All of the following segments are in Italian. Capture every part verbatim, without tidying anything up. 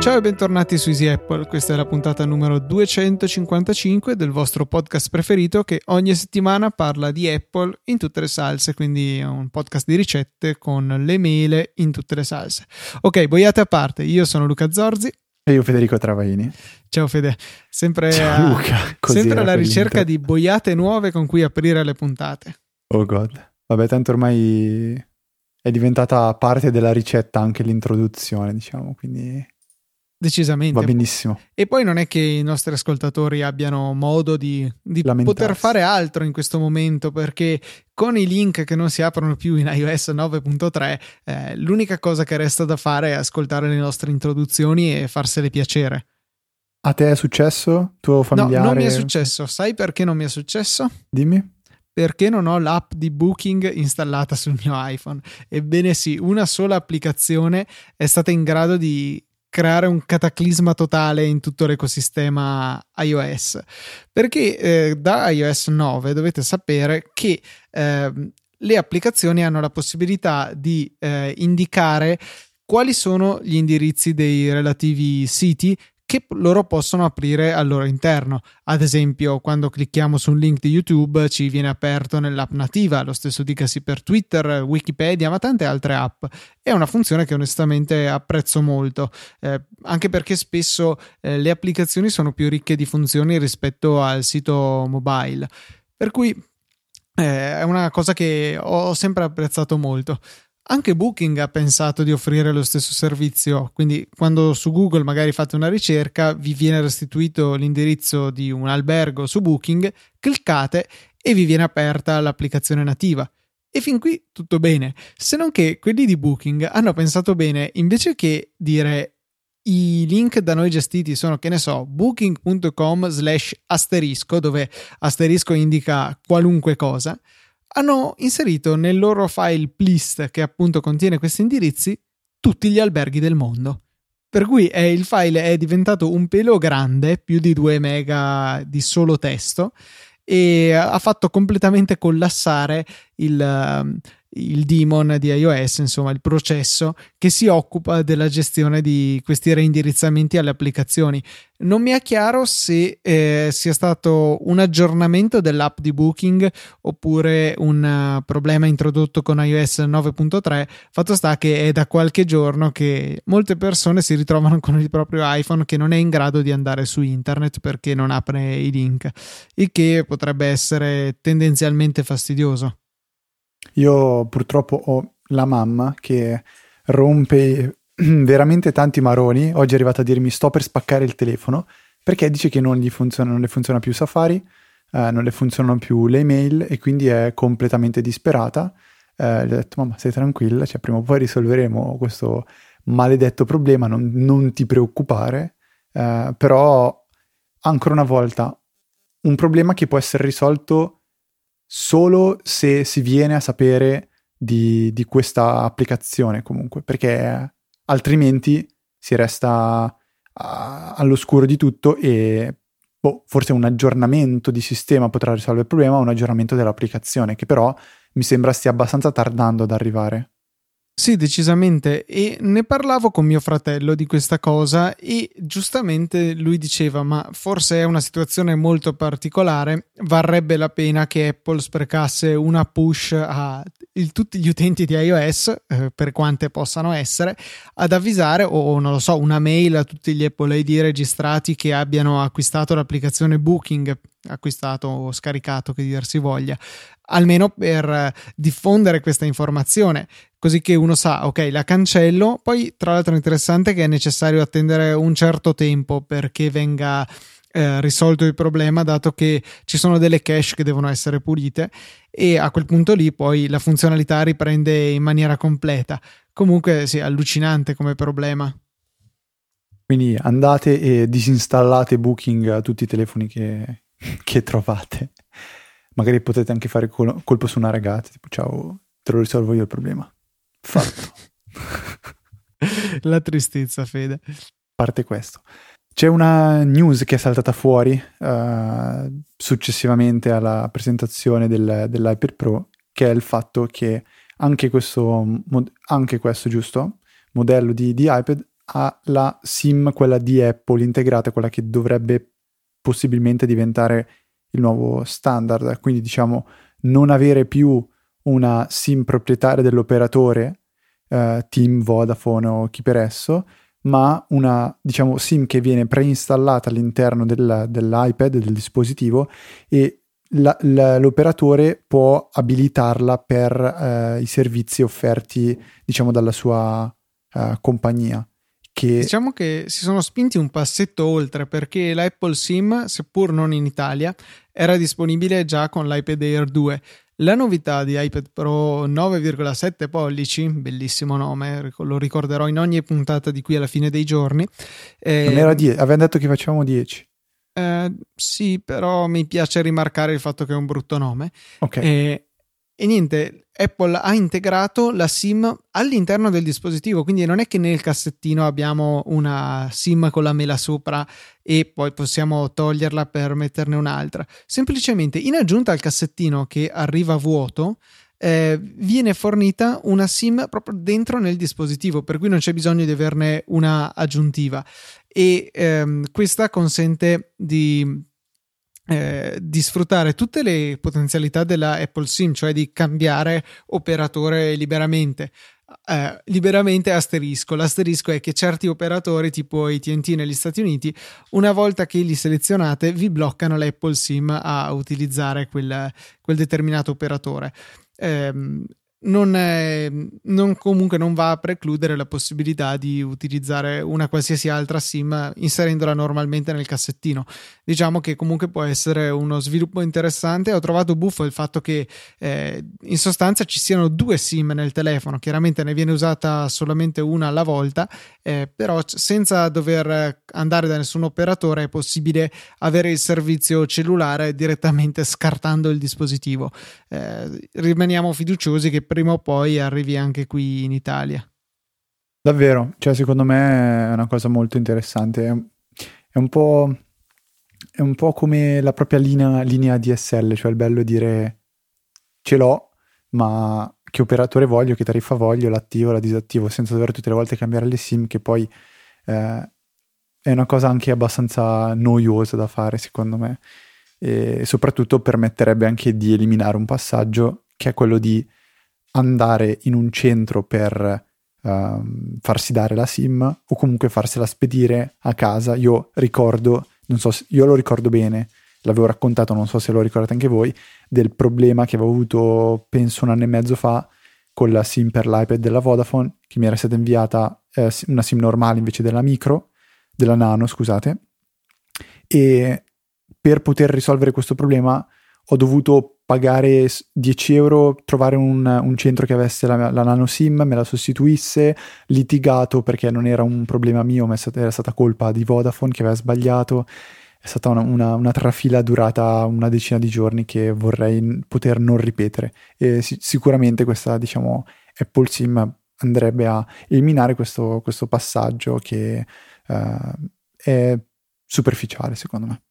Ciao e bentornati su Easy Apple, questa è la puntata numero duecentocinquantacinque del vostro podcast preferito che ogni settimana parla di Apple in tutte le salse, quindi è un podcast di ricette con le mele in tutte le salse. Ok, boiate a parte, io sono Luca Zorzi. E io Federico Travaini. Ciao Fede, sempre, Ciao, a, Luca. sempre alla ricerca di boiate nuove con cui aprire le puntate. Oh god, vabbè tanto ormai è diventata parte della ricetta anche l'introduzione, diciamo, quindi... Decisamente. Va benissimo. E poi non è che i nostri ascoltatori abbiano modo di, di poter fare altro in questo momento, perché con i link che non si aprono più in iOS nove punto tre eh, l'unica cosa che resta da fare è ascoltare le nostre introduzioni e farsele piacere. A te è successo? Tuo familiare? No, non mi è successo. Sai perché non mi è successo? Dimmi. Perché non ho l'app di Booking installata sul mio iPhone. Ebbene sì, una sola applicazione è stata in grado di creare un cataclisma totale in tutto l'ecosistema iOS, perché eh, da iOS nove dovete sapere che eh, le applicazioni hanno la possibilità di eh, indicare quali sono gli indirizzi dei relativi siti che loro possono aprire al loro interno. Ad esempio, quando clicchiamo su un link di YouTube ci viene aperto nell'app nativa, lo stesso dicasi per Twitter, Wikipedia, ma tante altre app. È una funzione che onestamente apprezzo molto, eh, anche perché spesso eh, le applicazioni sono più ricche di funzioni rispetto al sito mobile, per cui eh, è una cosa che ho sempre apprezzato molto. Anche Booking ha pensato di offrire lo stesso servizio, quindi quando su Google magari fate una ricerca vi viene restituito l'indirizzo di un albergo su Booking, cliccate e vi viene aperta l'applicazione nativa. E fin qui tutto bene, se non che quelli di Booking hanno pensato bene, invece che dire i link da noi gestiti sono, che ne so, booking punto com slash asterisco, dove asterisco indica qualunque cosa, hanno inserito nel loro file plist, che appunto contiene questi indirizzi, tutti gli alberghi del mondo. Per cui eh, il file è diventato un pelo grande, più di due mega di solo testo, e ha fatto completamente collassare il, il daemon di iOS, insomma il processo che si occupa della gestione di questi reindirizzamenti alle applicazioni. Non mi è chiaro se eh, sia stato un aggiornamento dell'app di Booking oppure un uh, problema introdotto con iOS nove punto tre. Fatto sta che è da qualche giorno che molte persone si ritrovano con il proprio iPhone che non è in grado di andare su internet perché non apre i link, il che potrebbe essere tendenzialmente fastidioso. Io purtroppo ho la mamma che rompe veramente tanti maroni. Oggi è arrivata a dirmi sto per spaccare il telefono perché dice che non gli funziona, non le funziona più Safari, eh, non le funzionano più le email e quindi è completamente disperata. Eh, gli ho detto mamma stai tranquilla, cioè, prima o poi risolveremo questo maledetto problema, non, non ti preoccupare, eh, però ancora una volta un problema che può essere risolto solo se si viene a sapere di, di questa applicazione comunque, perché altrimenti si resta a, all'oscuro di tutto e boh, forse un aggiornamento di sistema potrà risolvere il problema, un aggiornamento dell'applicazione che però mi sembra stia abbastanza tardando ad arrivare. Sì, decisamente, e ne parlavo con mio fratello di questa cosa e giustamente lui diceva ma forse è una situazione molto particolare, varrebbe la pena che Apple sprecasse una push a il, tutti gli utenti di iOS, eh, per quante possano essere, ad avvisare o non lo so, una mail a tutti gli Apple I D registrati che abbiano acquistato l'applicazione Booking, acquistato o scaricato che dir si voglia, almeno per diffondere questa informazione, così che uno sa ok la cancello. Poi tra l'altro è interessante che è necessario attendere un certo tempo perché venga eh, risolto il problema, dato che ci sono delle cache che devono essere pulite e a quel punto lì poi la funzionalità riprende in maniera completa. Comunque sì, allucinante come problema. Quindi andate e disinstallate Booking a tutti i telefoni che, che trovate. Magari potete anche fare col- colpo su una ragazza, tipo ciao, te lo risolvo io il problema. Fatto. La tristezza, Fede. A parte questo. C'è una news che è saltata fuori uh, successivamente alla presentazione del, dell'iPad Pro, che è il fatto che anche questo, anche questo giusto, modello di, di iPad ha la SIM, quella di Apple integrata, quella che dovrebbe possibilmente diventare il nuovo standard. Quindi diciamo non avere più una SIM proprietaria dell'operatore, eh, Team, Vodafone o chi per esso, ma una diciamo SIM che viene preinstallata all'interno del, dell'iPad, del dispositivo, e la, la, l'operatore può abilitarla per eh, i servizi offerti diciamo dalla sua eh, compagnia. Che... Diciamo che si sono spinti un passetto oltre, perché l'Apple SIM, seppur non in Italia, era disponibile già con l'iPad Air due. La novità di iPad Pro nove virgola sette pollici, bellissimo nome, lo ricorderò in ogni puntata di qui alla fine dei giorni. Eh, non era dieci, avevamo detto che facevamo dieci. Eh, sì, però mi piace rimarcare il fatto che è un brutto nome. Ok. Eh, E niente, Apple ha integrato la SIM all'interno del dispositivo, quindi non è che nel cassettino abbiamo una SIM con la mela sopra e poi possiamo toglierla per metterne un'altra. Semplicemente, in aggiunta al cassettino che arriva vuoto, eh, viene fornita una SIM proprio dentro nel dispositivo, per cui non c'è bisogno di averne una aggiuntiva. E ehm, questa consente di... Eh, di sfruttare tutte le potenzialità della Apple SIM, cioè di cambiare operatore liberamente. Eh, liberamente asterisco. L'asterisco è che certi operatori, tipo A T and T negli Stati Uniti, una volta che li selezionate, vi bloccano l'Apple SIM a utilizzare quel, quel determinato operatore. Eh, non, è, non comunque non va a precludere la possibilità di utilizzare una qualsiasi altra SIM inserendola normalmente nel cassettino. Diciamo che comunque può essere uno sviluppo interessante. Ho trovato buffo il fatto che eh, in sostanza ci siano due SIM nel telefono, chiaramente ne viene usata solamente una alla volta, eh, però senza dover andare da nessun operatore è possibile avere il servizio cellulare direttamente scartando il dispositivo. Eh, rimaniamo fiduciosi che prima o poi arrivi anche qui in Italia. Davvero, cioè secondo me è una cosa molto interessante, è un po', è un po' come la propria linea, linea D S L, cioè il bello è dire ce l'ho, ma che operatore voglio, che tariffa voglio, l'attivo, la disattivo, senza dover tutte le volte cambiare le SIM, che poi eh, è una cosa anche abbastanza noiosa da fare secondo me, e soprattutto permetterebbe anche di eliminare un passaggio che è quello di andare in un centro per uh, farsi dare la SIM o comunque farsela spedire a casa. Io ricordo, non so se, io lo ricordo bene, l'avevo raccontato, non so se lo ricordate anche voi, del problema che avevo avuto penso un anno e mezzo fa con la SIM per l'iPad della Vodafone, che mi era stata inviata eh, una SIM normale invece della micro, della nano scusate, e per poter risolvere questo problema ho dovuto pagare dieci euro, trovare un, un centro che avesse la, la nano SIM, me la sostituisse, litigato perché non era un problema mio, ma era stata colpa di Vodafone che aveva sbagliato. È stata una, una, una trafila durata una decina di giorni che vorrei poter non ripetere, e si, sicuramente questa diciamo Apple SIM andrebbe a eliminare questo, questo passaggio che eh, è superficiale secondo me.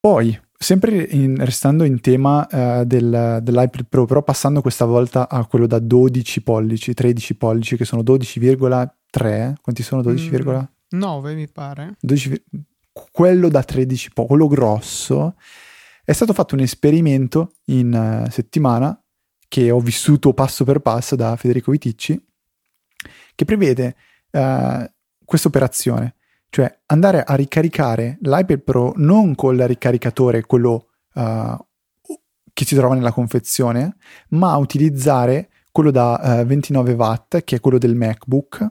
Poi sempre in, restando in tema eh, del, dell'iPad Pro, però passando questa volta a quello da dodici pollici, tredici pollici, che sono dodici virgola tre, quanti sono? dodici virgola nove mm, mi pare. dodici, quello da tredici, quello grosso, è stato fatto un esperimento in uh, settimana che ho vissuto passo per passo da Federico Viticci, che prevede uh, questa operazione. Cioè andare a ricaricare l'iPad Pro non col ricaricatore, quello uh, che si trova nella confezione, ma utilizzare quello da uh, ventinove watt, che è quello del MacBook.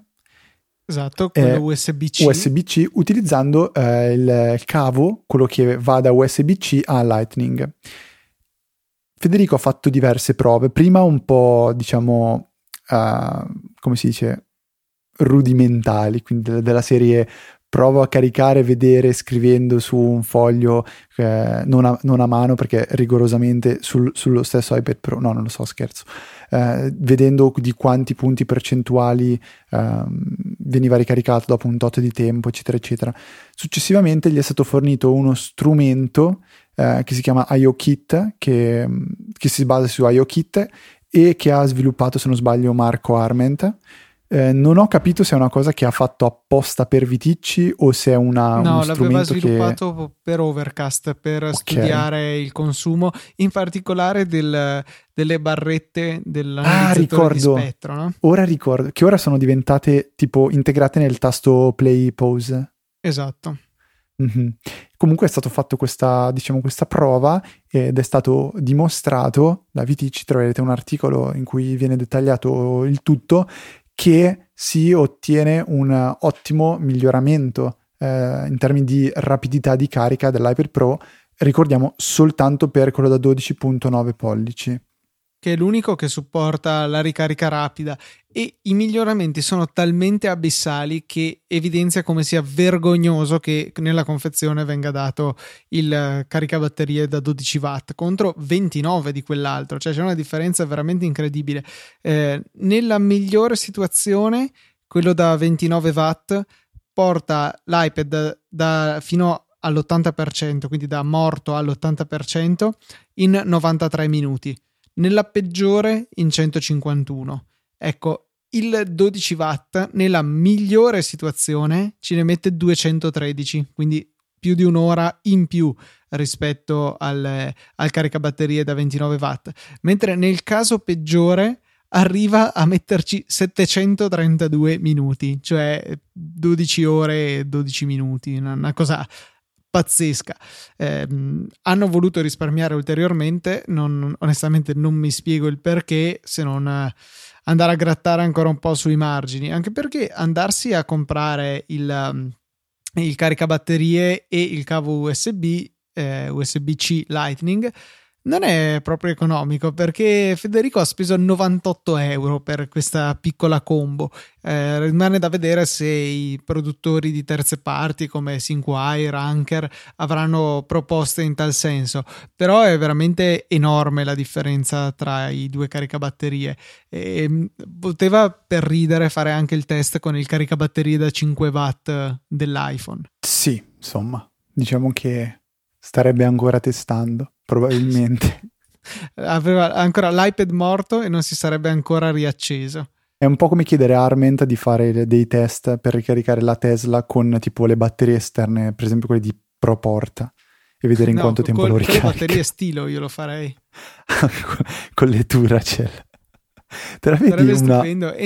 Esatto, quello eh, U S B C. U S B C, utilizzando uh, il cavo, quello che va da U S B C a Lightning. Federico ha fatto diverse prove, prima un po' diciamo, uh, come si dice, rudimentali, quindi della serie... provo a caricare e vedere scrivendo su un foglio eh, non, a, non a mano, perché rigorosamente sul, sullo stesso iPad Pro, no, non lo so, scherzo, eh, vedendo di quanti punti percentuali eh, veniva ricaricato dopo un tot di tempo, eccetera eccetera. Successivamente gli è stato fornito uno strumento eh, che si chiama IOKit, che, che si basa su IOKit e che ha sviluppato, se non sbaglio, Marco Arment. Eh, non ho capito se è una cosa che ha fatto apposta per Viticci o se è una, no, uno strumento che... No, l'aveva sviluppato che... per Overcast, per okay. studiare il consumo, in particolare del, delle barrette dell'analizzatore ah, di spettro. No? Ora ricordo, che ora sono diventate tipo integrate nel tasto play pause. Esatto. Mm-hmm. Comunque è stato fatto questa, diciamo, questa prova ed è stato dimostrato da Viticci, troverete un articolo in cui viene dettagliato il tutto, che si ottiene un ottimo miglioramento eh, in termini di rapidità di carica dell'iPad Pro, ricordiamo soltanto per quello da dodici virgola nove pollici, che è l'unico che supporta la ricarica rapida, e i miglioramenti sono talmente abissali che evidenzia come sia vergognoso che nella confezione venga dato il caricabatterie da dodici watt contro ventinove di quell'altro, cioè c'è una differenza veramente incredibile. Eh, nella migliore situazione quello da ventinove watt porta l'iPad da, da fino all'ottanta per cento, quindi da morto all'ottanta per cento in novantatré minuti, nella peggiore in centocinquantuno. Ecco, il dodici watt nella migliore situazione ce ne mette duecentotredici, quindi più di un'ora in più rispetto al, al caricabatterie da ventinove watt, mentre nel caso peggiore arriva a metterci settecentotrentadue minuti, cioè dodici ore e dodici minuti, una, una cosa pazzesca. Eh, hanno voluto risparmiare ulteriormente, non, onestamente non mi spiego il perché, se non andare a grattare ancora un po' sui margini, anche perché andarsi a comprare il, il caricabatterie e il cavo U S B, eh, U S B C Lightning, non è proprio economico, perché Federico ha speso novantotto euro per questa piccola combo. Eh, rimane da vedere se i produttori di terze parti come SyncWire, Anker avranno proposte in tal senso, però è veramente enorme la differenza tra i due caricabatterie. E poteva, per ridere, fare anche il test con il caricabatterie da cinque watt dell'iPhone. Sì, insomma, diciamo che starebbe ancora testando, probabilmente. Aveva ancora l'iPad morto e non si sarebbe ancora riacceso. È un po' come chiedere a Arment di fare dei test per ricaricare la Tesla con tipo le batterie esterne, per esempio quelle di ProPorta, e vedere in no, quanto tempo lo ricarica. Con le batterie stilo io lo farei. Con le Duracell. Te la vedi una,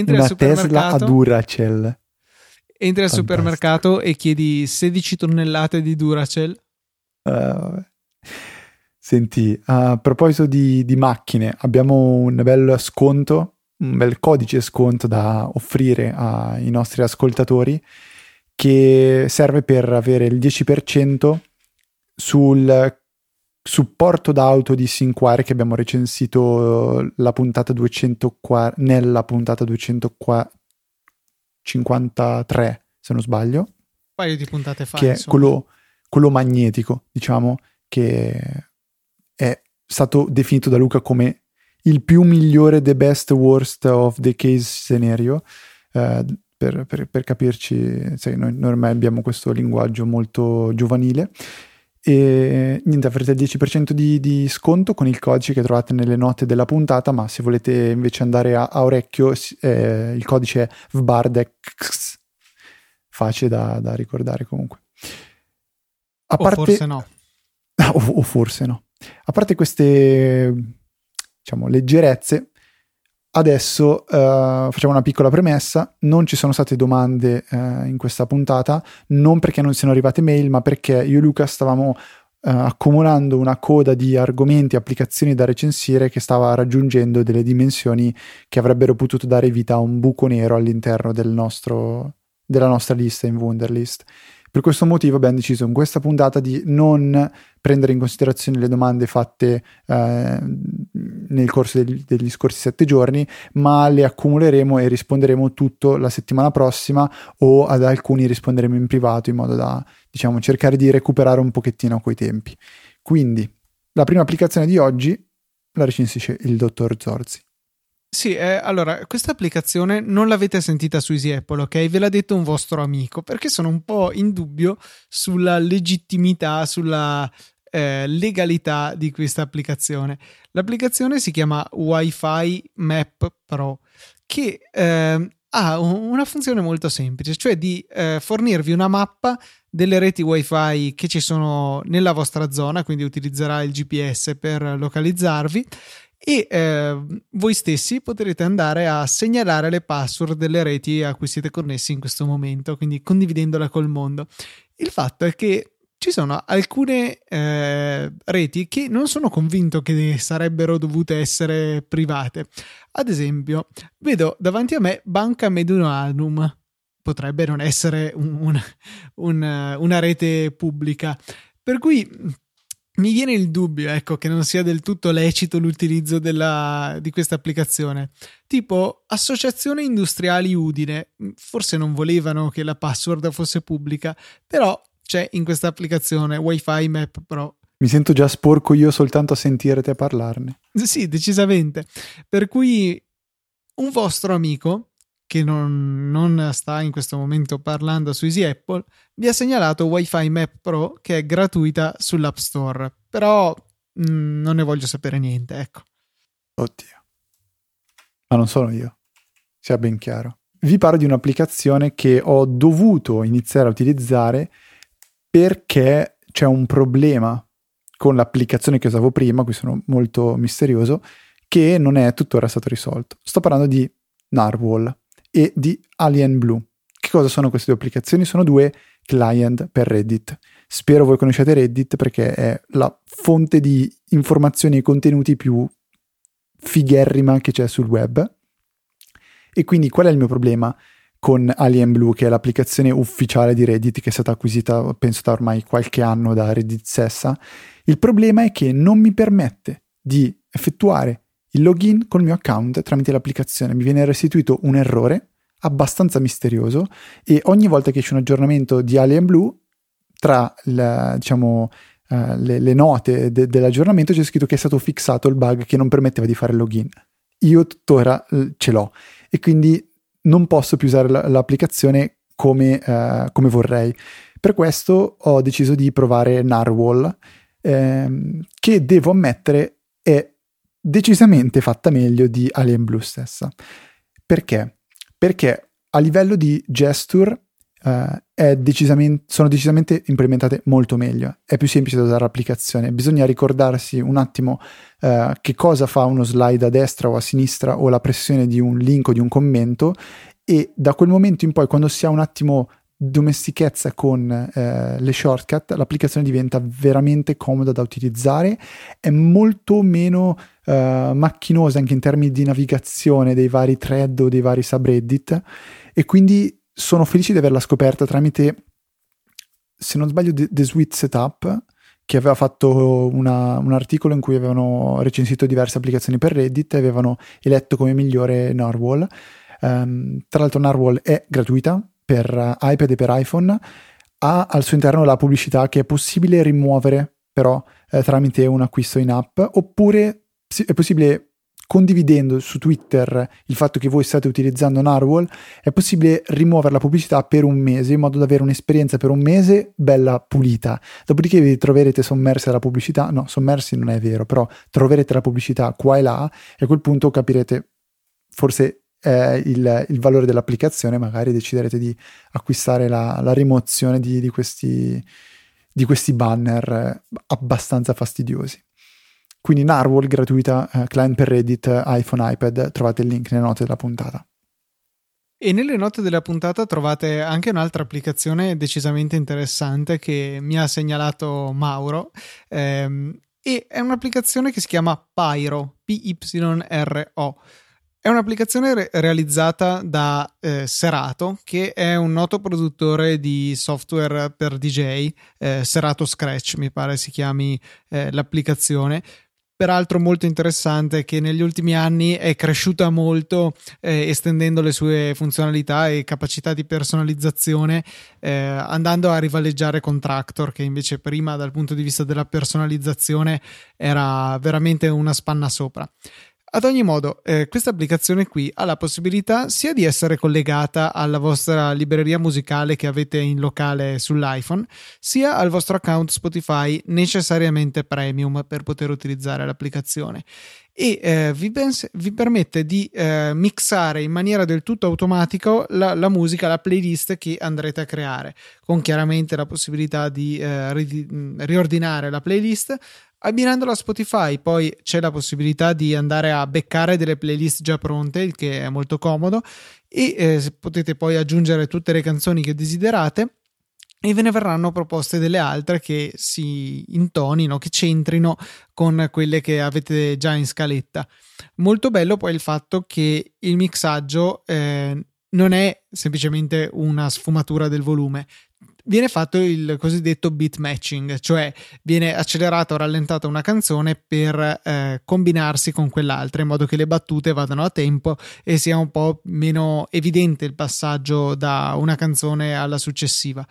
una Tesla a Duracell? Entri al Fantastico. supermercato e chiedi sedici tonnellate di Duracell. Uh, Senti, a proposito di, di macchine, abbiamo un bel sconto, un bel codice sconto da offrire ai nostri ascoltatori, che serve per avere il dieci per cento sul supporto d'auto di SyncWire, che abbiamo recensito la puntata duecentoquarantatré, nella puntata duecentocinquantatré, se non sbaglio. Un paio di puntate fa, che insomma. È quello, quello magnetico, diciamo, che è stato definito da Luca come il più migliore, the best worst of the case scenario, eh, per, per, per capirci, sai, noi, noi ormai abbiamo questo linguaggio molto giovanile. E niente, avrete il dieci per cento di, di sconto con il codice che trovate nelle note della puntata, ma se volete invece andare a, a orecchio, eh, il codice è V B A R D E X, facile da, da ricordare comunque. A o parte... forse no. O, o forse no. A parte queste, diciamo, leggerezze, adesso uh, facciamo una piccola premessa. Non ci sono state domande uh, in questa puntata, non perché non siano arrivate mail, ma perché io e Luca stavamo uh, accumulando una coda di argomenti, applicazioni da recensire, che stava raggiungendo delle dimensioni che avrebbero potuto dare vita a un buco nero all'interno del nostro, della nostra lista in Wunderlist. Per questo motivo abbiamo deciso in questa puntata di non prendere in considerazione le domande fatte eh, nel corso degli, degli scorsi sette giorni, ma le accumuleremo e risponderemo tutto la settimana prossima, o ad alcuni risponderemo in privato, in modo da, diciamo, cercare di recuperare un pochettino coi tempi. Quindi la prima applicazione di oggi la recensisce il dottor Zorzi. Sì, eh, allora, questa applicazione non l'avete sentita su Easy Apple, ok? Ve l'ha detto un vostro amico, perché sono un po' in dubbio sulla legittimità, sulla eh, legalità di questa applicazione. L'applicazione si chiama WiFi Map Pro, che eh, ha una funzione molto semplice, cioè di eh, fornirvi una mappa delle reti wifi che ci sono nella vostra zona, quindi utilizzerà il G P S per localizzarvi, e eh, voi stessi potrete andare a segnalare le password delle reti a cui siete connessi in questo momento, quindi condividendola col mondo. Il fatto è che ci sono alcune eh, reti che non sono convinto che sarebbero dovute essere private. Ad esempio, vedo davanti a me Banca Mediolanum, potrebbe non essere un, un, un, una rete pubblica, per cui mi viene il dubbio, ecco, che non sia del tutto lecito l'utilizzo della, di questa applicazione. Tipo Associazione Industriali Udine, forse non volevano che la password fosse pubblica, però c'è in questa applicazione WiFi Map Pro. Mi sento già sporco io soltanto a sentire te parlarne. Sì, decisamente. Per cui un vostro amico, che non, non sta in questo momento parlando su Easy Apple, vi ha segnalato WiFi Map Pro, che è gratuita sull'App Store, però mh, non ne voglio sapere niente, ecco. Oddio, ma non sono io, sia ben chiaro. Vi parlo di un'applicazione che ho dovuto iniziare a utilizzare perché c'è un problema con l'applicazione che usavo prima, qui sono molto misterioso, che non è tuttora stato risolto. Sto parlando di Narwhal e di Alien Blue. Che cosa sono queste due applicazioni? Sono due client per Reddit. Spero voi conosciate Reddit, perché è la fonte di informazioni e contenuti più figherrima che c'è sul web. E quindi qual è il mio problema con Alien Blue, che è l'applicazione ufficiale di Reddit, che è stata acquisita penso da ormai qualche anno da Reddit stessa? Il problema è che non mi permette di effettuare il login col mio account tramite l'applicazione. Mi viene restituito un errore abbastanza misterioso, e ogni volta che esce un aggiornamento di Alien Blue, tra la, diciamo, uh, le, le note de- dell'aggiornamento c'è scritto che è stato fissato il bug che non permetteva di fare il login. Io tuttora uh, ce l'ho, e quindi non posso più usare l- l'applicazione come, uh, come vorrei. Per questo ho deciso di provare Narwhal, ehm, che devo ammettere è decisamente fatta meglio di Alien Blue stessa. Perché? Perché a livello di gesture eh, è decisamente, sono decisamente implementate molto meglio. È più semplice da usare l'applicazione. Bisogna ricordarsi un attimo eh, che cosa fa uno slide a destra o a sinistra, o la pressione di un link o di un commento, e da quel momento in poi, quando si ha un attimo domestichezza con eh, le shortcut, l'applicazione diventa veramente comoda da utilizzare. È molto meno eh, macchinosa anche in termini di navigazione dei vari thread o dei vari subreddit, e quindi sono felice di averla scoperta tramite, se non sbaglio, The Sweet Setup, che aveva fatto una, un articolo in cui avevano recensito diverse applicazioni per Reddit e avevano eletto come migliore Narwhal. Um, tra l'altro Narwhal è gratuita per iPad e per iPhone, ha al suo interno la pubblicità che è possibile rimuovere però eh, tramite un acquisto in app, oppure è possibile, condividendo su Twitter il fatto che voi state utilizzando Narwhal, è possibile rimuovere la pubblicità per un mese, in modo da avere un'esperienza per un mese bella pulita. Dopodiché vi troverete sommersi dalla pubblicità, no, sommersi non è vero, però troverete la pubblicità qua e là, e a quel punto capirete forse Eh, il, il valore dell'applicazione, magari deciderete di acquistare la, la rimozione di, di, questi, di questi banner abbastanza fastidiosi. Quindi Narwhal gratuita, eh, client per Reddit, iPhone, iPad, trovate il link nelle note della puntata. E nelle note della puntata trovate anche un'altra applicazione decisamente interessante che mi ha segnalato Mauro, ehm, e è un'applicazione che si chiama Pyro, P Y R O. È un'applicazione re- realizzata da eh, Serato, che è un noto produttore di software per D J, eh, Serato Scratch mi pare si chiami eh, l'applicazione, peraltro molto interessante, che negli ultimi anni è cresciuta molto eh, estendendo le sue funzionalità e capacità di personalizzazione, eh, andando a rivaleggiare con Traktor, che invece prima dal punto di vista della personalizzazione era veramente una spanna sopra. Ad ogni modo, eh, questa applicazione qui ha la possibilità sia di essere collegata alla vostra libreria musicale che avete in locale sull'iPhone, sia al vostro account Spotify necessariamente premium per poter utilizzare l'applicazione. E eh, vi, pens- vi permette di eh, mixare in maniera del tutto automatica la-, la musica, la playlist che andrete a creare, con chiaramente la possibilità di eh, ri- riordinare la playlist abbinandola a Spotify. Poi c'è la possibilità di andare a beccare delle playlist già pronte, che è molto comodo, e eh, potete poi aggiungere tutte le canzoni che desiderate e ve ne verranno proposte delle altre che si intonino, che c'entrino con quelle che avete già in scaletta. Molto bello poi il fatto che il mixaggio eh, non è semplicemente una sfumatura del volume, viene fatto il cosiddetto beat matching, cioè viene accelerata o rallentata una canzone per eh, combinarsi con quell'altra, in modo che le battute vadano a tempo e sia un po' meno evidente il passaggio da una canzone alla successiva.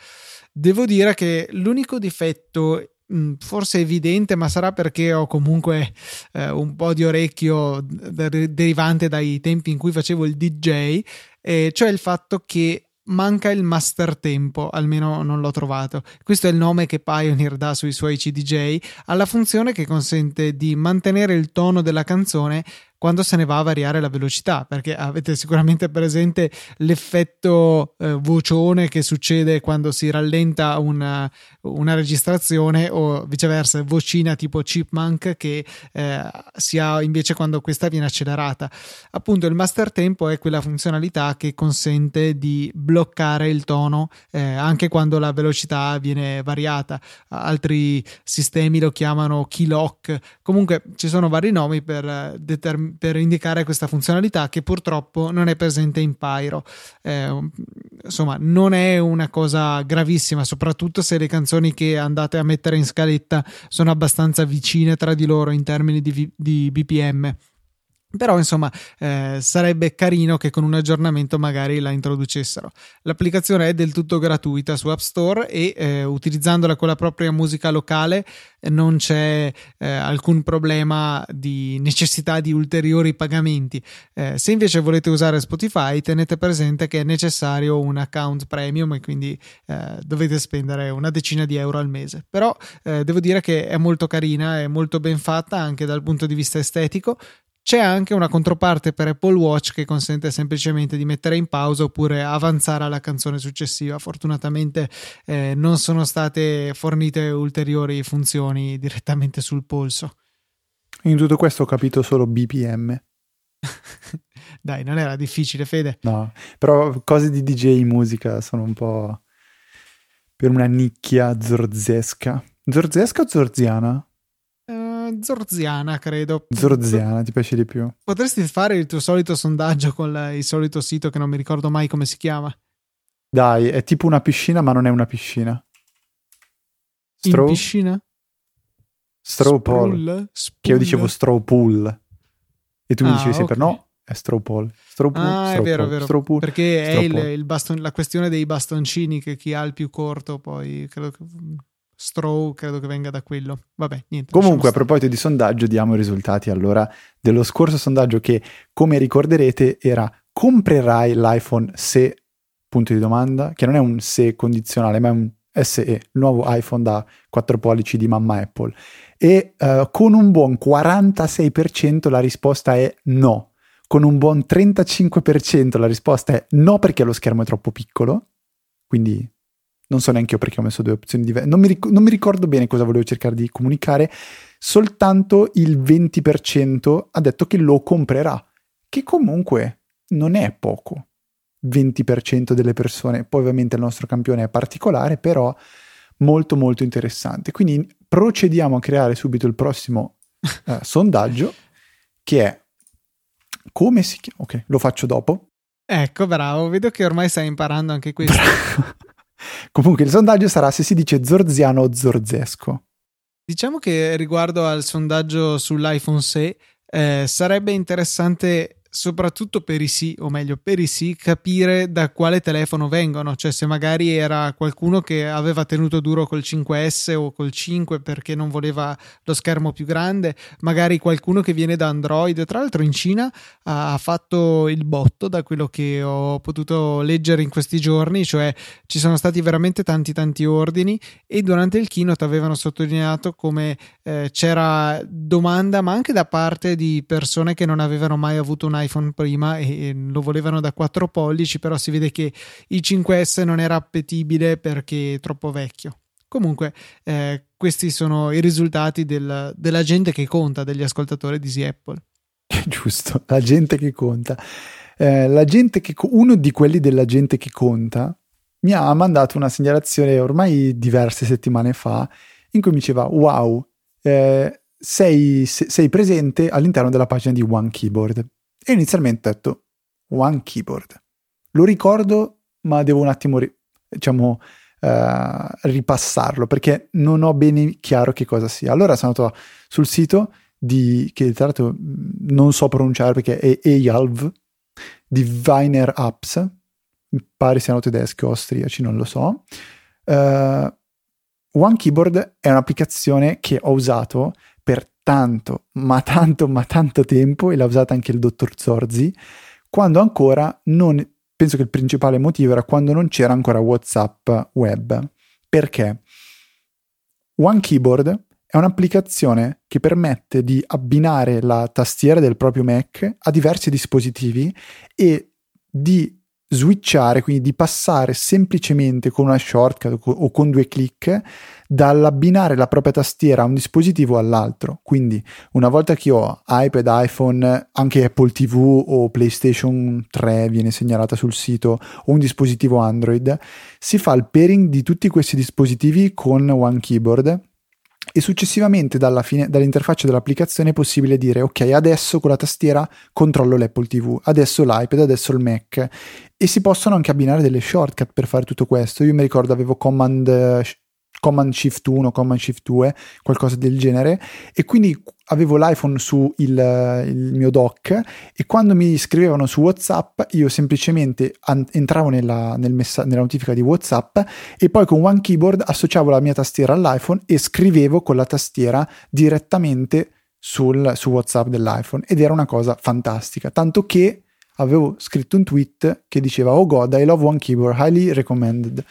Devo dire che l'unico difetto forse evidente, ma sarà perché ho comunque eh, un po' di orecchio der- derivante dai tempi in cui facevo il D J, eh, cioè il fatto che manca il master tempo, almeno non l'ho trovato. Questo è il nome che Pioneer dà sui suoi C D J alla funzione che consente di mantenere il tono della canzone quando se ne va a variare la velocità, perché avete sicuramente presente l'effetto eh, vocione che succede quando si rallenta una, una registrazione, o viceversa vocina tipo chipmunk che eh, si ha invece quando questa viene accelerata. Appunto il master tempo è quella funzionalità che consente di bloccare il tono eh, anche quando la velocità viene variata. Altri sistemi lo chiamano key lock, comunque ci sono vari nomi per determinare, per indicare questa funzionalità che purtroppo non è presente in Pyro. Eh, insomma, non è una cosa gravissima, soprattutto se le canzoni che andate a mettere in scaletta sono abbastanza vicine tra di loro in termini di, di B P M. Però insomma eh, sarebbe carino che con un aggiornamento magari la introducessero. L'applicazione è del tutto gratuita su App Store e eh, utilizzandola con la propria musica locale non c'è eh, alcun problema di necessità di ulteriori pagamenti. Eh, se invece volete usare Spotify, tenete presente che è necessario un account premium e quindi eh, dovete spendere una decina di euro al mese. Però eh, devo dire che è molto carina, è molto ben fatta anche dal punto di vista estetico. C'è anche una controparte per Apple Watch che consente semplicemente di mettere in pausa oppure avanzare alla canzone successiva. Fortunatamente eh, non sono state fornite ulteriori funzioni direttamente sul polso. In tutto questo ho capito solo B P M. Dai, non era difficile, Fede. No, però cose di D J in musica sono un po' per una nicchia zorzesca. Zorzesca o zorziana? Zorziana, credo. Zorziana ti piace di più. Potresti fare il tuo solito sondaggio con la, il solito sito che non mi ricordo mai come si chiama. Dai, è tipo una piscina, ma non è una piscina. Stro... In piscina? Stropool. Che io dicevo Stropool. E tu ah, mi dicevi sempre okay. No, è Stropool. Stropool. Ah, Stropool. È vero, è vero. Stropool. Perché è Stropool. il, il baston, la questione dei bastoncini, che chi ha il più corto poi credo che... Straw, credo che venga da quello. Vabbè, niente. Comunque, a proposito di sondaggio, diamo i risultati allora dello scorso sondaggio che, come ricorderete, era: comprerai l'iPhone se... punto di domanda, che non è un se condizionale, ma è un S E, il nuovo iPhone da quattro pollici di mamma Apple. E uh, con un buon quarantasei per cento la risposta è no. Con un buon trentacinque per cento la risposta è no perché lo schermo è troppo piccolo. Quindi... non so neanche io perché ho messo due opzioni diverse, non mi, ric- non mi ricordo bene cosa volevo cercare di comunicare. Soltanto il venti per cento ha detto che lo comprerà, che comunque non è poco, venti per cento delle persone. Poi ovviamente il nostro campione è particolare, però molto molto interessante. Quindi procediamo a creare subito il prossimo eh, sondaggio, che è come si chiama? Ok, lo faccio dopo. Ecco, bravo, vedo che ormai stai imparando anche questo. Comunque il sondaggio sarà se si dice zorziano o zorzesco. Diciamo che riguardo al sondaggio sull'iPhone sei eh, sarebbe interessante soprattutto per i sì, o meglio per i sì, capire da quale telefono vengono, cioè se magari era qualcuno che aveva tenuto duro col cinque S o col cinque perché non voleva lo schermo più grande, magari qualcuno che viene da Android. Tra l'altro in Cina ha fatto il botto, da quello che ho potuto leggere in questi giorni, cioè ci sono stati veramente tanti tanti ordini, e durante il keynote avevano sottolineato come eh, c'era domanda, ma anche da parte di persone che non avevano mai avuto un iPhone prima e lo volevano da quattro pollici, però si vede che il cinque S non era appetibile perché è troppo vecchio. Comunque eh, questi sono i risultati del, della gente che conta, degli ascoltatori di Easy Apple. Giusto, la gente che conta. Eh, la gente che, uno di quelli della gente che conta mi ha mandato una segnalazione ormai diverse settimane fa in cui mi diceva wow, eh, sei, sei presente all'interno della pagina di One Keyboard. E inizialmente ho detto One Keyboard, lo ricordo, ma devo un attimo ri- diciamo uh, ripassarlo perché non ho bene chiaro che cosa sia. Allora sono andato sul sito di, che tra l'altro non so pronunciare perché è Eyalv, di Viner Apps, pare siano tedeschi o austriaci, non lo so. uh, One Keyboard è un'applicazione che ho usato per tanto, ma tanto, ma tanto tempo, e l'ha usata anche il dottor Zorzi, quando ancora non, penso che il principale motivo era quando non c'era ancora WhatsApp Web. Perché One Keyboard è un'applicazione che permette di abbinare la tastiera del proprio Mac a diversi dispositivi e di switchare, quindi di passare semplicemente con una shortcut o con due click dall'abbinare la propria tastiera a un dispositivo all'altro. Quindi una volta che ho iPad, iPhone, anche Apple tivù o PlayStation tre viene segnalata sul sito, o un dispositivo Android, si fa il pairing di tutti questi dispositivi con One Keyboard, e successivamente dalla fine, dall'interfaccia dell'applicazione è possibile dire ok, adesso con la tastiera controllo l'Apple tivù, adesso l'iPad, adesso il Mac, e si possono anche abbinare delle shortcut per fare tutto questo. Io mi ricordo avevo Command, Command Shift uno, Command Shift due, qualcosa del genere, e quindi avevo l'iPhone su il, il mio dock, e quando mi scrivevano su WhatsApp io semplicemente an- entravo nella, nel messa- nella notifica di WhatsApp e poi con One Keyboard associavo la mia tastiera all'iPhone e scrivevo con la tastiera direttamente sul, su WhatsApp dell'iPhone, ed era una cosa fantastica, tanto che avevo scritto un tweet che diceva "Oh God, I love One Keyboard, highly recommended",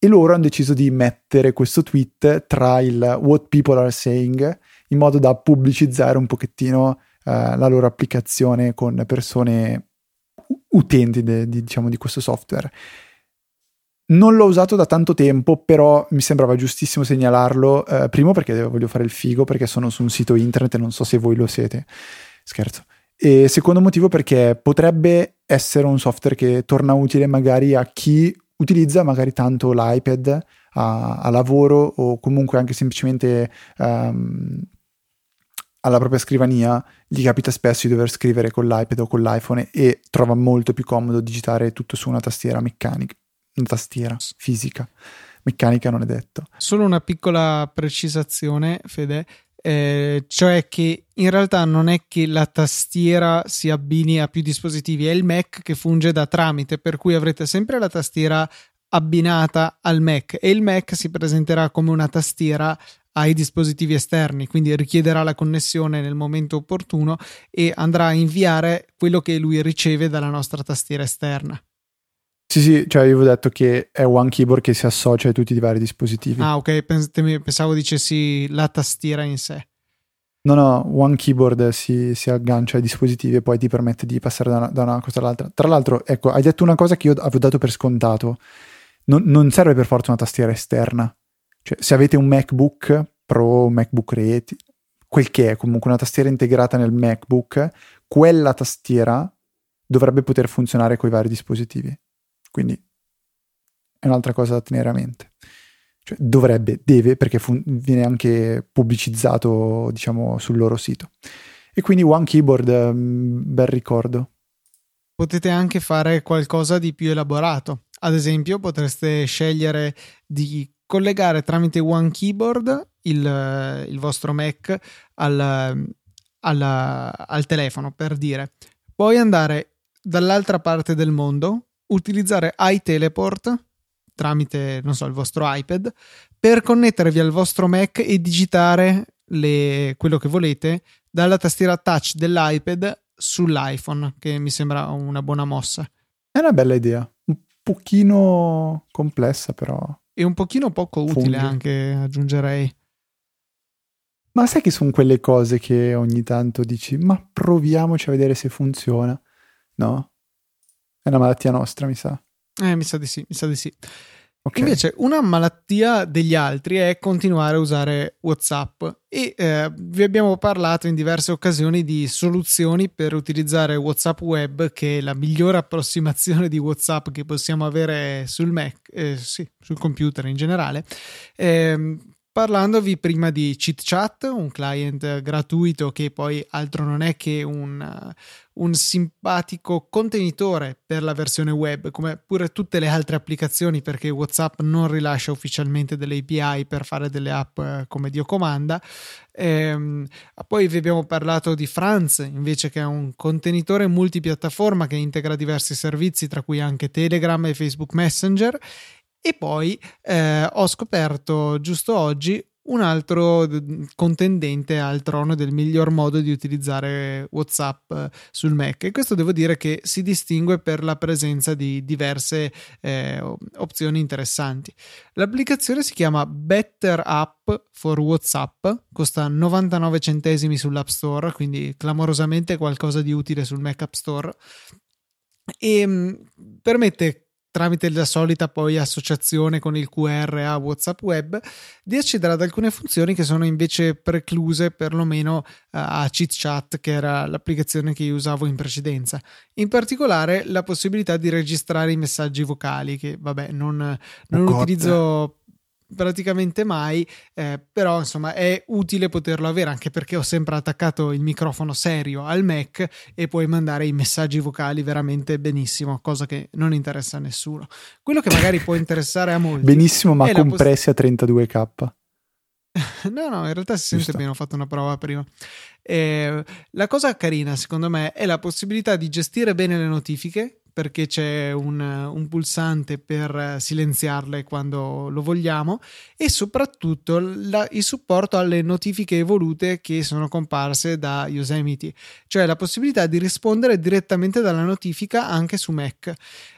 e loro hanno deciso di mettere questo tweet tra il "what people are saying" in modo da pubblicizzare un pochettino eh, la loro applicazione con persone utenti de, de, diciamo, di questo software. Non l'ho usato da tanto tempo, però mi sembrava giustissimo segnalarlo, eh, primo perché voglio fare il figo, perché sono su un sito internet e non so se voi lo siete, scherzo, e secondo motivo perché potrebbe essere un software che torna utile magari a chi utilizza magari tanto l'iPad a, a lavoro, o comunque anche semplicemente um, alla propria scrivania. Gli capita spesso di dover scrivere con l'iPad o con l'iPhone e trova molto più comodo digitare tutto su una tastiera meccanica, una tastiera fisica. Meccanica non è detto. Solo una piccola precisazione, Fede. Eh, cioè che in realtà non è che la tastiera si abbini a più dispositivi, è il Mac che funge da tramite, per cui avrete sempre la tastiera abbinata al Mac e il Mac si presenterà come una tastiera ai dispositivi esterni, quindi richiederà la connessione nel momento opportuno e andrà a inviare quello che lui riceve dalla nostra tastiera esterna. Sì, sì, cioè io vi ho detto che è One Keyboard che si associa a tutti i vari dispositivi. Ah, ok, pensavo dicessi la tastiera in sé. No, no, One Keyboard si, si aggancia ai dispositivi e poi ti permette di passare da una, da una cosa all'altra. Tra l'altro, ecco, hai detto una cosa che io avevo dato per scontato. Non, non serve per forza una tastiera esterna. Cioè, se avete un MacBook Pro, MacBook Reti, quel che è, comunque una tastiera integrata nel MacBook, quella tastiera dovrebbe poter funzionare con i vari dispositivi. Quindi è un'altra cosa da tenere a mente, cioè dovrebbe, deve, perché fun- viene anche pubblicizzato, diciamo, sul loro sito. E quindi One Keyboard, bel ricordo. Potete anche fare qualcosa di più elaborato, ad esempio potreste scegliere di collegare tramite One Keyboard il, il vostro Mac al, al, al telefono, per dire. Puoi andare dall'altra parte del mondo, utilizzare iTeleport tramite, non so, il vostro iPad, per connettervi al vostro Mac e digitare le, quello che volete dalla tastiera touch dell'iPad sull'iPhone, che mi sembra una buona mossa. È una bella idea, un pochino complessa però. E un pochino poco utile anche, aggiungerei. Ma sai che sono quelle cose che ogni tanto dici, ma proviamoci a vedere se funziona, no? È una malattia nostra, mi sa. Eh, mi sa di sì, mi sa di sì. Okay. Invece una malattia degli altri è continuare a usare WhatsApp e eh, vi abbiamo parlato in diverse occasioni di soluzioni per utilizzare WhatsApp Web, che è la migliore approssimazione di WhatsApp che possiamo avere sul Mac, eh, sì, sul computer in generale, eh, parlandovi prima di ChitChat, un client gratuito che poi altro non è che un... un simpatico contenitore per la versione web, come pure tutte le altre applicazioni, perché WhatsApp non rilascia ufficialmente delle A P I per fare delle app come Dio comanda. Ehm, poi vi abbiamo parlato di Franz, invece, che è un contenitore multipiattaforma che integra diversi servizi, tra cui anche Telegram e Facebook Messenger. E poi eh, ho scoperto giusto oggi un altro contendente al trono del miglior modo di utilizzare WhatsApp sul Mac, e questo devo dire che si distingue per la presenza di diverse eh, opzioni interessanti. L'applicazione si chiama Better App for WhatsApp, costa novantanove centesimi sull'App Store, quindi clamorosamente qualcosa di utile sul Mac App Store, e mh, permette, tramite la solita poi associazione con il Q R a WhatsApp Web, di accedere ad alcune funzioni che sono invece precluse perlomeno a ChitChat, che era l'applicazione che io usavo in precedenza. In particolare la possibilità di registrare i messaggi vocali, che vabbè non, non utilizzo praticamente mai, eh, però insomma è utile poterlo avere, anche perché ho sempre attaccato il microfono serio al Mac e puoi mandare i messaggi vocali veramente benissimo, cosa che non interessa a nessuno. Quello che magari può interessare a molti benissimo, ma compressi poss- a trentaduecappa. no no in realtà si sente bene, ho fatto una prova prima. Eh, la cosa carina secondo me è la possibilità di gestire bene le notifiche, perché c'è un, un pulsante per silenziarle quando lo vogliamo, e soprattutto la, il supporto alle notifiche evolute che sono comparse da Yosemite, cioè la possibilità di rispondere direttamente dalla notifica anche su Mac,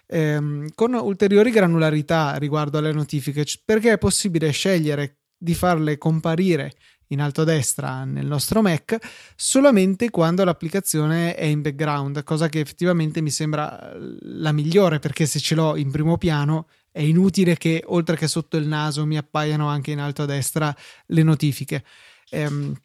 ehm, con ulteriori granularità riguardo alle notifiche, perché è possibile scegliere di farle comparire in alto a destra nel nostro Mac solamente quando l'applicazione è in background, cosa che effettivamente mi sembra la migliore, perché se ce l'ho in primo piano è inutile che oltre che sotto il naso mi appaiano anche in alto a destra le notifiche. Ehm,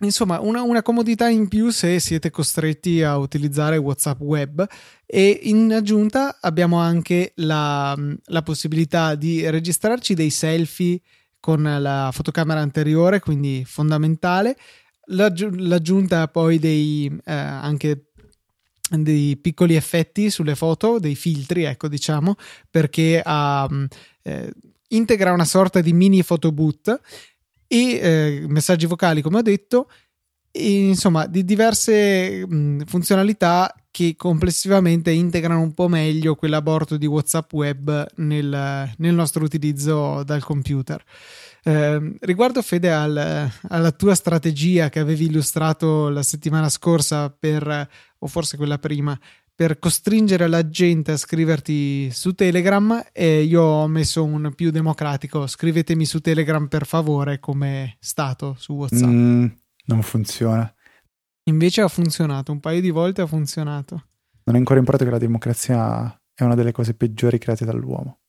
insomma una, una comodità in più se siete costretti a utilizzare WhatsApp Web. E in aggiunta abbiamo anche la, la possibilità di registrarci dei selfie con la fotocamera anteriore, quindi fondamentale, l'aggi- l'aggiunta poi dei eh, anche dei piccoli effetti sulle foto, dei filtri, ecco diciamo, perché um, eh, integra una sorta di mini photo booth e eh, messaggi vocali, come ho detto, e, insomma di diverse mh, funzionalità che complessivamente integrano un po' meglio quell'aborto di WhatsApp Web nel, nel nostro utilizzo dal computer. Eh, riguardo Fede al, alla tua strategia che avevi illustrato la settimana scorsa, per, o forse quella prima, per costringere la gente a scriverti su Telegram, eh, io ho messo un più democratico: scrivetemi su Telegram per favore, come stato su WhatsApp. Mm, non funziona. Invece ha funzionato, un paio di volte ha funzionato. Non è ancora imparato che la democrazia è una delle cose peggiori create dall'uomo.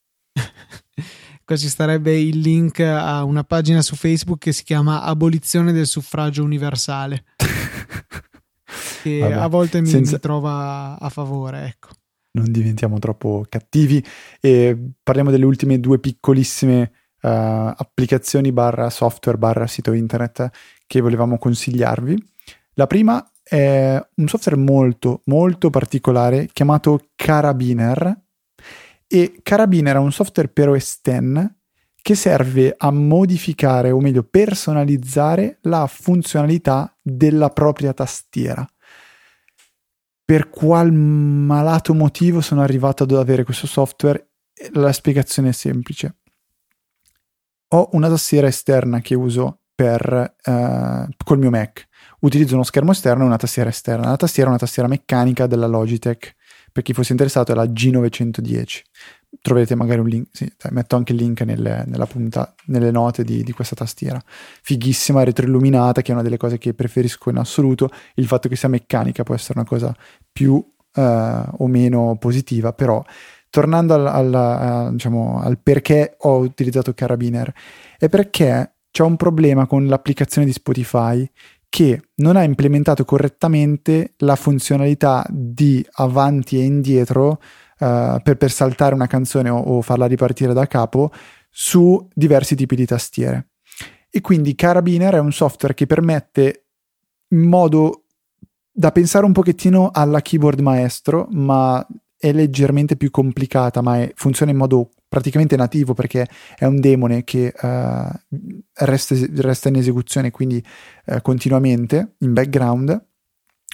Qua ci starebbe il link a una pagina su Facebook che si chiama Abolizione del suffragio universale, che vabbè, a volte mi, senza... mi trova a favore, ecco. Non diventiamo troppo cattivi e parliamo delle ultime due piccolissime uh, applicazioni barra software barra sito internet che volevamo consigliarvi. La prima è un software molto molto particolare chiamato Karabiner, e Karabiner è un software per O S X che serve a modificare, o meglio personalizzare, la funzionalità della propria tastiera. Per qual malato motivo sono arrivato ad avere questo software? La spiegazione è semplice. Ho una tastiera esterna che uso per eh, col mio Mac. Utilizzo uno schermo esterno e una tastiera esterna. La tastiera è una tastiera meccanica della Logitech. Per chi fosse interessato è la G nove dieci. Troverete magari un link, sì, dai, metto anche il link nelle, nella punta, nelle note di, di questa tastiera. Fighissima, retroilluminata, che è una delle cose che preferisco in assoluto. Il fatto che sia meccanica può essere una cosa più eh, o meno positiva, però tornando al, al, a, diciamo, al perché ho utilizzato Karabiner, è perché c'è un problema con l'applicazione di Spotify che non ha implementato correttamente la funzionalità di avanti e indietro Uh, per, per saltare una canzone o, o farla ripartire da capo su diversi tipi di tastiere, e quindi Karabiner è un software che permette, in modo da pensare un pochettino alla Keyboard Maestro, ma è leggermente più complicata, ma è, funziona in modo praticamente nativo perché è un daemone che uh, resta, resta in esecuzione, quindi uh, continuamente in background,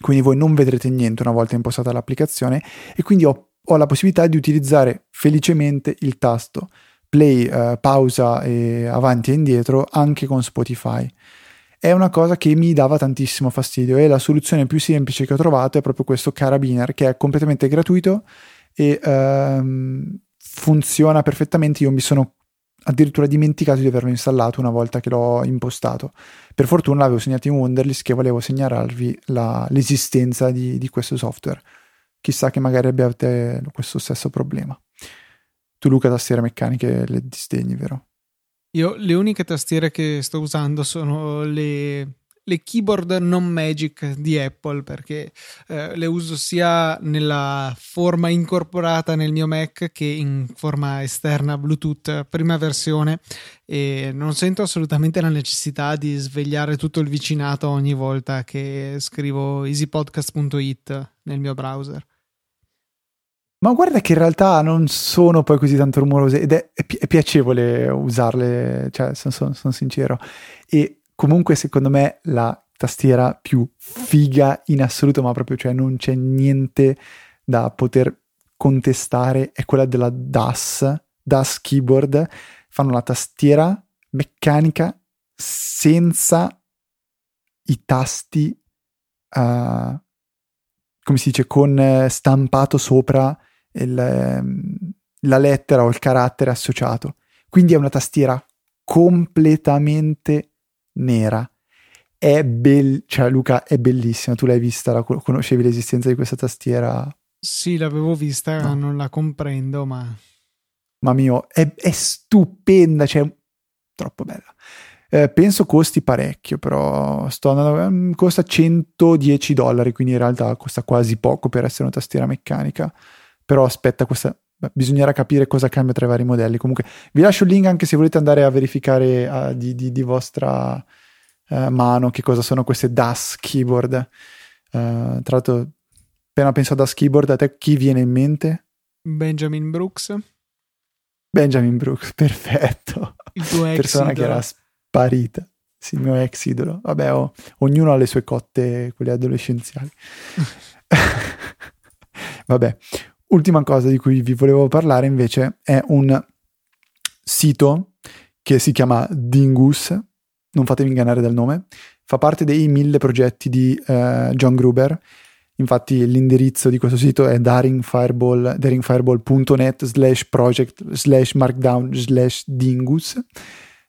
quindi voi non vedrete niente una volta impostata l'applicazione, e quindi ho ho la possibilità di utilizzare felicemente il tasto play, eh, pausa e avanti e indietro anche con Spotify. È una cosa che mi dava tantissimo fastidio, e la soluzione più semplice che ho trovato è proprio questo Karabiner, che è completamente gratuito e ehm, funziona perfettamente. Io mi sono addirittura dimenticato di averlo installato una volta che l'ho impostato. Per fortuna l'avevo segnato in Wunderlist, che volevo segnalarvi la, l'esistenza di, di questo software. Chissà che magari abbiate questo stesso problema. Tu, Luca, tastiere meccaniche le disdegni, vero? Io le uniche tastiere che sto usando sono le, le keyboard non magic di Apple, perché eh, le uso sia nella forma incorporata nel mio Mac che in forma esterna Bluetooth prima versione, e non sento assolutamente la necessità di svegliare tutto il vicinato ogni volta che scrivo easypodcast punto it nel mio browser. Ma guarda che in realtà non sono poi così tanto rumorose, ed è, è, pi- è piacevole usarle, cioè sono son, son sincero. E comunque secondo me la tastiera più figa in assoluto, ma proprio, cioè non c'è niente da poter contestare, è quella della D A S, D A S Keyboard. Fanno la tastiera meccanica senza i tasti uh, come si dice, con stampato sopra il, la lettera o il carattere associato. Quindi è una tastiera completamente nera. È bel, cioè Luca, è bellissima. Tu l'hai vista, la, conoscevi l'esistenza di questa tastiera? Sì, l'avevo vista, no. Non la comprendo, ma... Ma mio, è, è stupenda, cioè troppo bella. Eh, penso costi parecchio, però sto andando, costa centodieci dollari, quindi in realtà costa quasi poco per essere una tastiera meccanica. Però aspetta, questa, bisognerà capire cosa cambia tra i vari modelli. Comunque vi lascio il link, anche se volete andare a verificare uh, di, di, di vostra uh, mano che cosa sono queste D A S Keyboard. Uh, tra l'altro, appena penso a D A S Keyboard, a te chi viene in mente? Benjamin Brooks. Benjamin Brooks, perfetto. Il tuo ex persona che era parita, sì, il mio ex idolo. Vabbè, oh, ognuno ha le sue cotte, quelle adolescenziali. Vabbè, ultima cosa di cui vi volevo parlare invece è un sito che si chiama Dingus, non fatemi ingannare dal nome, fa parte dei mille progetti di eh, John Gruber. Infatti l'indirizzo di questo sito è daringfireball, daringfireball.net slash project slash markdown slash dingus.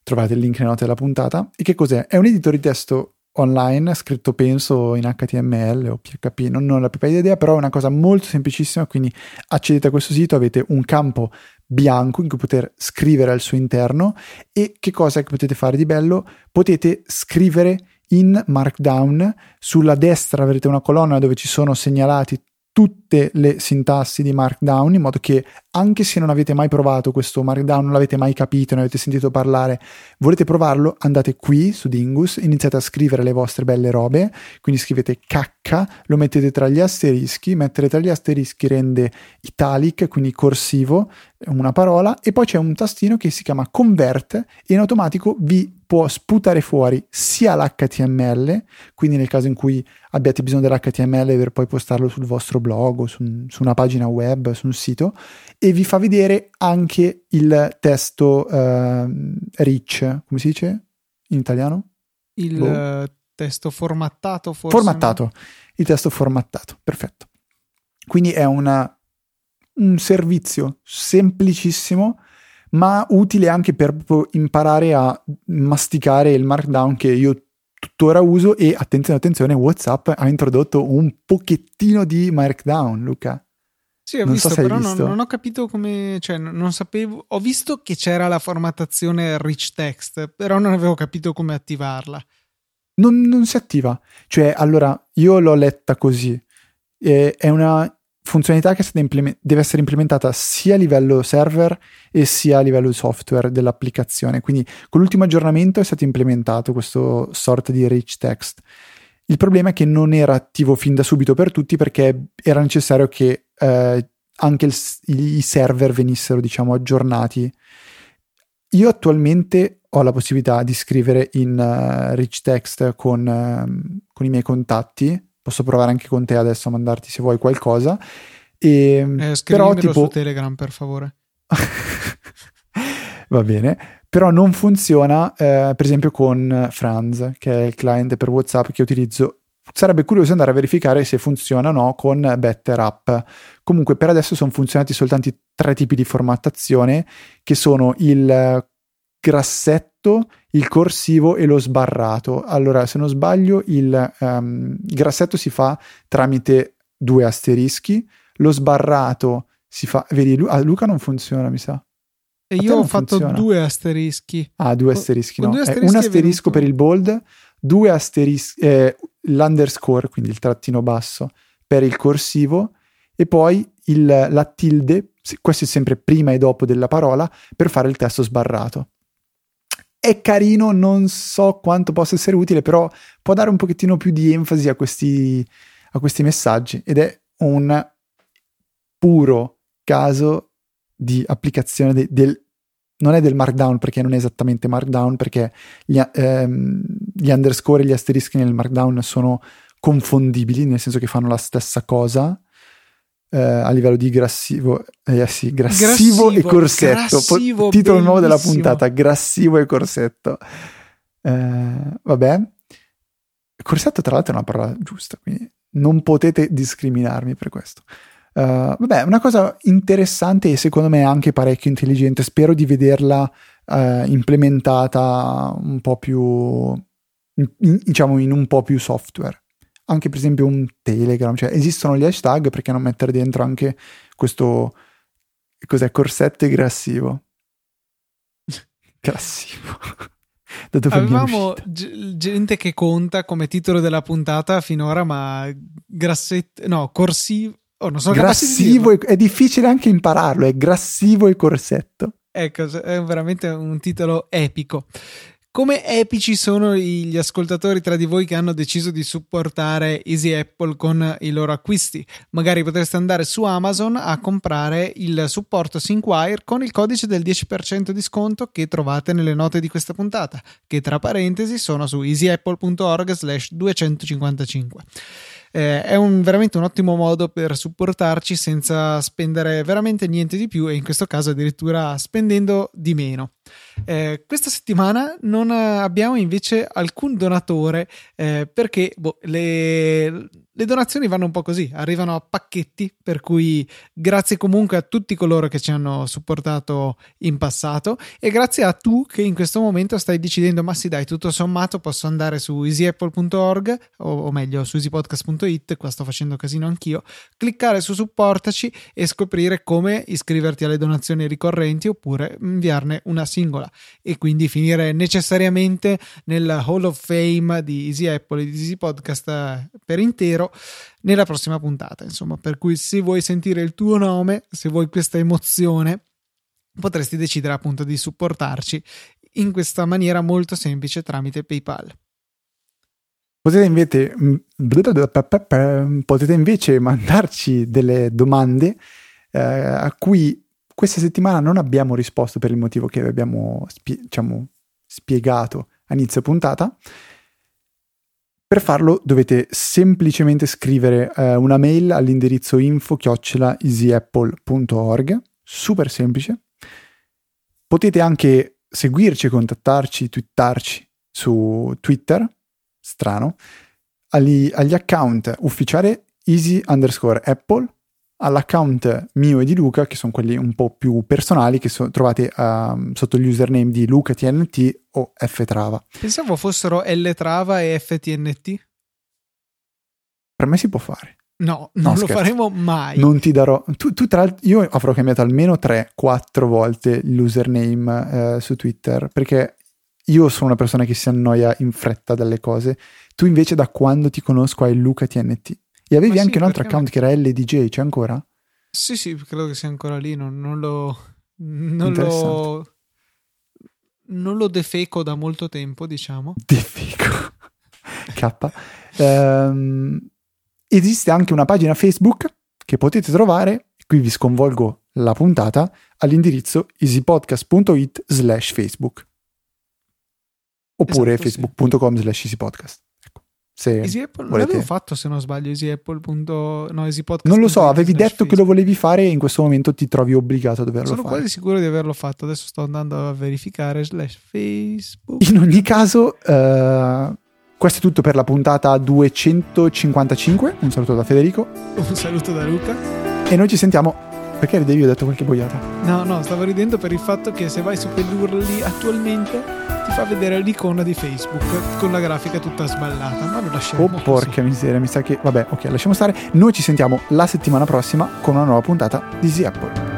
Trovate il link nelle note della puntata. E che cos'è? È un editore di testo online, scritto penso in H T M L o P H P, non, non ho la più pallida idea, però è una cosa molto semplicissima. Quindi accedete a questo sito, avete un campo bianco in cui poter scrivere al suo interno. E che cosa che potete fare di bello? Potete scrivere in Markdown. Sulla destra avrete una colonna dove ci sono segnalati tutte le sintassi di Markdown, in modo che anche se non avete mai provato questo Markdown, non l'avete mai capito, non avete sentito parlare, volete provarlo, andate qui su Dingus, iniziate a scrivere le vostre belle robe. Quindi scrivete cacca, lo mettete tra gli asterischi, mettere tra gli asterischi rende italic, quindi corsivo, una parola, e poi c'è un tastino che si chiama convert e in automatico vi può sputare fuori sia l'H T M L, quindi nel caso in cui abbiate bisogno dell'H T M L per poi postarlo sul vostro blog o su, su una pagina web, su un sito, e vi fa vedere anche il testo eh, rich, come si dice in italiano? Il boh. testo formattato forse? Formattato, no? Il testo formattato, perfetto. Quindi è una un servizio semplicissimo ma utile anche per imparare a masticare il Markdown, che io tuttora uso. E attenzione attenzione, WhatsApp ha introdotto un pochettino di Markdown, Luca. Sì, ho non visto, so se però hai visto. Non, non ho capito come, cioè non sapevo, ho visto che c'era la formattazione rich text, però non avevo capito come attivarla. Non, non si attiva, cioè allora io l'ho letta così, eh, è una funzionalità che è stata implement- deve essere implementata sia a livello server e sia a livello software dell'applicazione. Quindi con l'ultimo aggiornamento è stato implementato questo sorta di rich text. Il problema è che non era attivo fin da subito per tutti, perché era necessario che eh, anche il, i server venissero, diciamo, aggiornati. Io attualmente ho la possibilità di scrivere in uh, rich text con, uh, con i miei contatti. Posso provare anche con te adesso a mandarti, se vuoi, qualcosa. E, eh, però tipo su Telegram, per favore. Va bene. Però non funziona, eh, per esempio, con Franz, che è il client per WhatsApp che utilizzo. Sarebbe curioso andare a verificare se funziona o no con Better App. Comunque, per adesso sono funzionati soltanto tre tipi di formattazione, che sono il grassetto, il corsivo e lo sbarrato. Allora, se non sbaglio, il um, grassetto si fa tramite due asterischi, lo sbarrato si fa, vedi, Lu- ah, Luca non funziona, mi sa. E io ho fatto funziona. due asterischi. Ah, due asterischi, o, no. Due asterischi, eh, un asterisco per il bold, due asterischi, eh, l'underscore, quindi il trattino basso, per il corsivo, e poi il, la tilde, questo è sempre prima e dopo della parola, per fare il testo sbarrato. È carino, non so quanto possa essere utile, però può dare un pochettino più di enfasi a questi, a questi messaggi, ed è un puro caso di applicazione de, del... non è del Markdown, perché non è esattamente Markdown, perché gli, ehm, gli underscore e gli asterischi nel Markdown sono confondibili, nel senso che fanno la stessa cosa. Uh, a livello di grassivo, eh, sì, grassivo, grassivo e corsetto, grassivo, po- titolo nuovo della puntata, grassivo e corsetto. Uh, vabbè, corsetto tra l'altro è una parola giusta, quindi non potete discriminarmi per questo. Uh, vabbè, una cosa interessante e secondo me anche parecchio intelligente, spero di vederla uh, implementata un po' più in, diciamo in un po' più software. Anche per esempio un Telegram, cioè esistono gli hashtag, perché non mettere dentro anche questo, cos'è, corsetto e grassivo? Grassivo. Dato che avevamo g- gente che conta come titolo della puntata finora, ma grassetto, no, corsivo, oh, non sono grassivo, di e, è difficile anche impararlo, è grassivo e corsetto. Ecco, è veramente un titolo epico. Come epici sono gli ascoltatori tra di voi che hanno deciso di supportare Easy Apple con i loro acquisti. Magari potreste andare su Amazon a comprare il supporto SyncWire con il codice del dieci per cento di sconto che trovate nelle note di questa puntata, che tra parentesi sono su easyapple punto org slash duecentocinquantacinque. Eh, è un, veramente un ottimo modo per supportarci senza spendere veramente niente di più, e in questo caso addirittura spendendo di meno. Eh, questa settimana non abbiamo invece alcun donatore, eh, perché boh, le, le donazioni vanno un po' così, arrivano a pacchetti, per cui grazie comunque a tutti coloro che ci hanno supportato in passato, e grazie a tu che in questo momento stai decidendo: ma sì dai, tutto sommato posso andare su easyapple punto org o, o meglio su easypodcast punto org It, qua sto facendo casino anch'io, cliccare su supportaci e scoprire come iscriverti alle donazioni ricorrenti oppure inviarne una singola, e quindi finire necessariamente nella Hall of Fame di Easy Apple e di Easy Podcast per intero nella prossima puntata, insomma. Per cui se vuoi sentire il tuo nome, se vuoi questa emozione, potresti decidere appunto di supportarci in questa maniera molto semplice tramite PayPal. Potete invece, potete invece mandarci delle domande eh, a cui Questa settimana non abbiamo risposto per il motivo che abbiamo spie- diciamo, spiegato a inizio puntata. Per farlo dovete semplicemente scrivere eh, una mail all'indirizzo info chiocciola easyapple punto org, super semplice. Potete anche seguirci, contattarci, twittarci su Twitter, strano, agli, agli account ufficiale easy underscore apple, all'account mio e di Luca, che sono quelli un po' più personali, che so, trovate uh, sotto gli username di LucaTNT o Ftrava. Pensavo fossero Ltrava e Ftnt. Per me si può fare. No, non no, lo scherzo. faremo mai. Non ti darò. Tu, tu tra io avrò cambiato almeno tre quattro volte l'username eh, su Twitter, perché io sono una persona che si annoia in fretta dalle cose. Tu invece da quando ti conosco hai LucaTNT. E avevi Ma anche sì, un altro account me... che era L D J, c'è ancora? Sì, sì, credo che sia ancora lì, non, non lo non lo non lo defeco da molto tempo, diciamo. Defeco. K. um, Esiste anche una pagina Facebook che potete trovare, qui vi sconvolgo la puntata, all'indirizzo easypodcast punto it slash facebook. Oppure esatto, facebook punto com sì. slash easypodcast. Ecco, se Easy Apple, volete. L'avevo fatto, se non sbaglio, easyapple. No, easypodcast. Non lo so, avevi detto facebook. Che lo volevi fare e in questo momento ti trovi obbligato a doverlo Sono fare. Sono quasi sicuro di averlo fatto, adesso sto andando a verificare slash facebook. In ogni caso... Uh... Questo è tutto per la puntata duecentocinquantacinque. Un saluto da Federico. Un saluto da Luca. E noi ci sentiamo. Perché ridevi? Ho detto qualche boiata. No, no, stavo ridendo per il fatto che se vai su quell'U R L attualmente ti fa vedere l'icona di Facebook con la grafica tutta sballata. Ma lo lasciamo. Oh, così. Porca miseria, mi sa che. Vabbè, ok, lasciamo stare. Noi ci sentiamo la settimana prossima con una nuova puntata di Easy Apple.